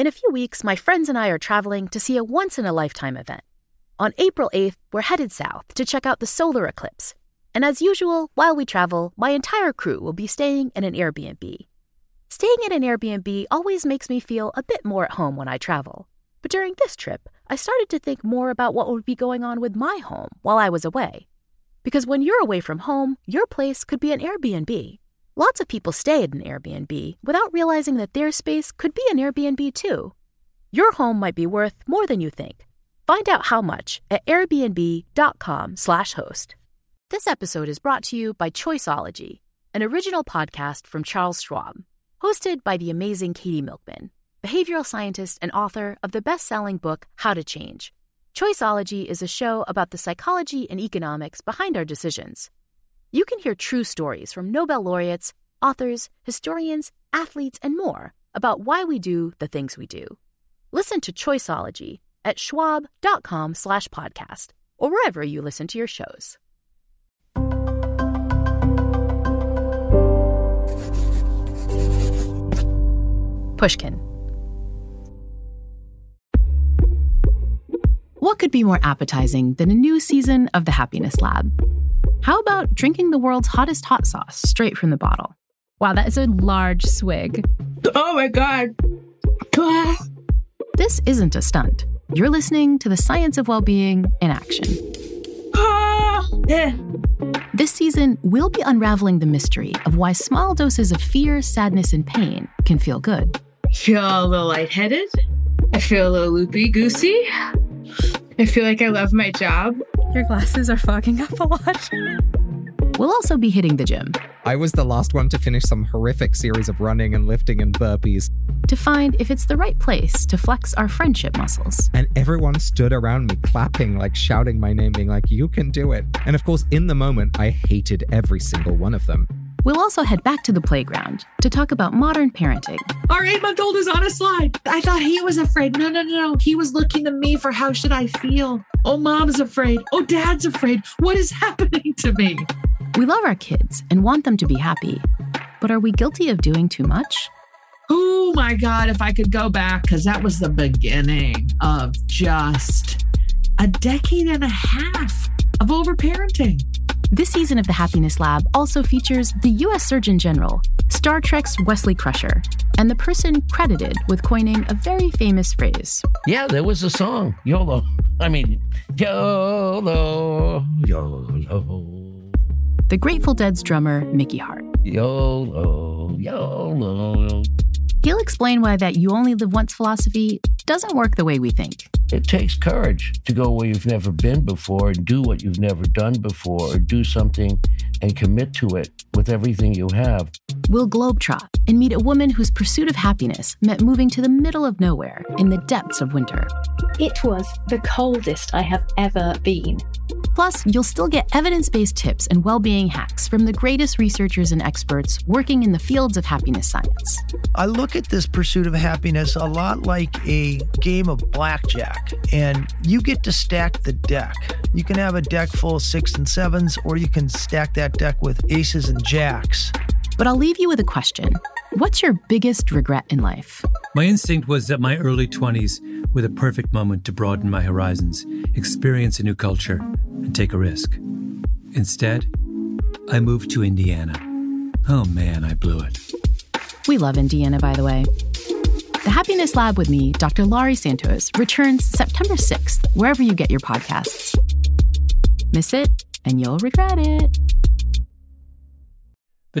In a few weeks, my friends and I are traveling to see a once-in-a-lifetime event. On April 8th, we're headed south to check out the solar eclipse. And as usual, while we travel, my entire crew will be staying in an Airbnb. Staying in an Airbnb always makes me feel a bit more at home when I travel. But during this trip, I started to think more about what would be going on with my home while I was away. Because when you're away from home, your place could be an Airbnb. Lots of people stay at an Airbnb without realizing that their space could be an Airbnb too. Your home might be worth more than you think. Find out how much at airbnb.com/host. This episode is brought to you by Choiceology, an original podcast from Charles Schwab, hosted by the amazing Katie Milkman, behavioral scientist and author of the best-selling book, How to Change. Choiceology is a show about the psychology and economics behind our decisions. You can hear true stories from Nobel laureates, authors, historians, athletes, and more about why we do the things we do. Listen to Choiceology at schwab.com/podcast or wherever you listen to your shows. Pushkin. What could be more appetizing than a new season of The Happiness Lab? How about drinking the world's hottest hot sauce straight from the bottle? Wow, that is a large swig. Oh my God. This isn't a stunt. You're listening to the science of well-being in action. This season, we'll be unraveling the mystery of why small doses of fear, sadness, and pain can feel good. I feel a little lightheaded. I feel a little loopy-goosey. I feel like I love my job. Your glasses are fogging up a lot. We'll also be hitting the gym. I was the last one to finish some horrific series of running and lifting and burpees. To find if it's the right place to flex our friendship muscles. And everyone stood around me clapping, like shouting my name, being like, you can do it. And of course, in the moment, I hated every single one of them. We'll also head back to the playground to talk about modern parenting. Our 8-month-old is on a slide. I thought he was afraid. No. He was looking to me for how should I feel. Oh, mom's afraid. Oh, dad's afraid. What is happening to me? We love our kids and want them to be happy. But are we guilty of doing too much? Oh, my God, if I could go back, because that was the beginning of just a decade and a half of overparenting. This season of The Happiness Lab also features the U.S. Surgeon General, Star Trek's Wesley Crusher, and the person credited with coining a very famous phrase. Yeah, there was a song, YOLO. I mean, YOLO, YOLO. The Grateful Dead's drummer, Mickey Hart. YOLO, YOLO. He'll explain why that you only live once philosophy doesn't work the way we think. It takes courage to go where you've never been before and do what you've never done before or do something and commit to it with everything you have. We'll globetrot and meet a woman whose pursuit of happiness meant moving to the middle of nowhere in the depths of winter. It was the coldest I have ever been. Plus, you'll still get evidence-based tips and well-being hacks from the greatest researchers and experts working in the fields of happiness science. I look at this pursuit of happiness a lot like a game of blackjack, and you get to stack the deck. You can have a deck full of 6s and 7s, or you can stack that deck with aces and jacks. But I'll leave you with a question. What's your biggest regret in life? My instinct was that my early 20s were the perfect moment to broaden my horizons, experience a new culture, and take a risk. Instead, I moved to Indiana. Oh man, I blew it. We love Indiana, by the way. The Happiness Lab with me, Dr. Laurie Santos, returns September 6th, wherever you get your podcasts. Miss it, and you'll regret it. The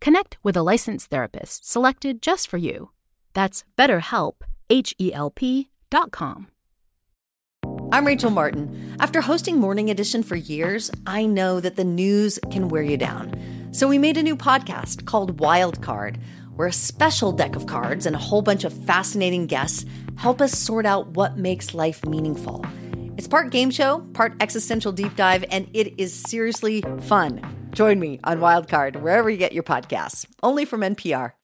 Connect with a licensed therapist selected just for you. That's BetterHelp, HELP.com. I'm Rachel Martin. After hosting Morning Edition for years, I know that the news can wear you down. So we made a new podcast called Wildcard, where a special deck of cards and a whole bunch of fascinating guests help us sort out what makes life meaningful. It's part game show, part existential deep dive, and it is seriously fun. Join me on Wildcard, wherever you get your podcasts, only from NPR.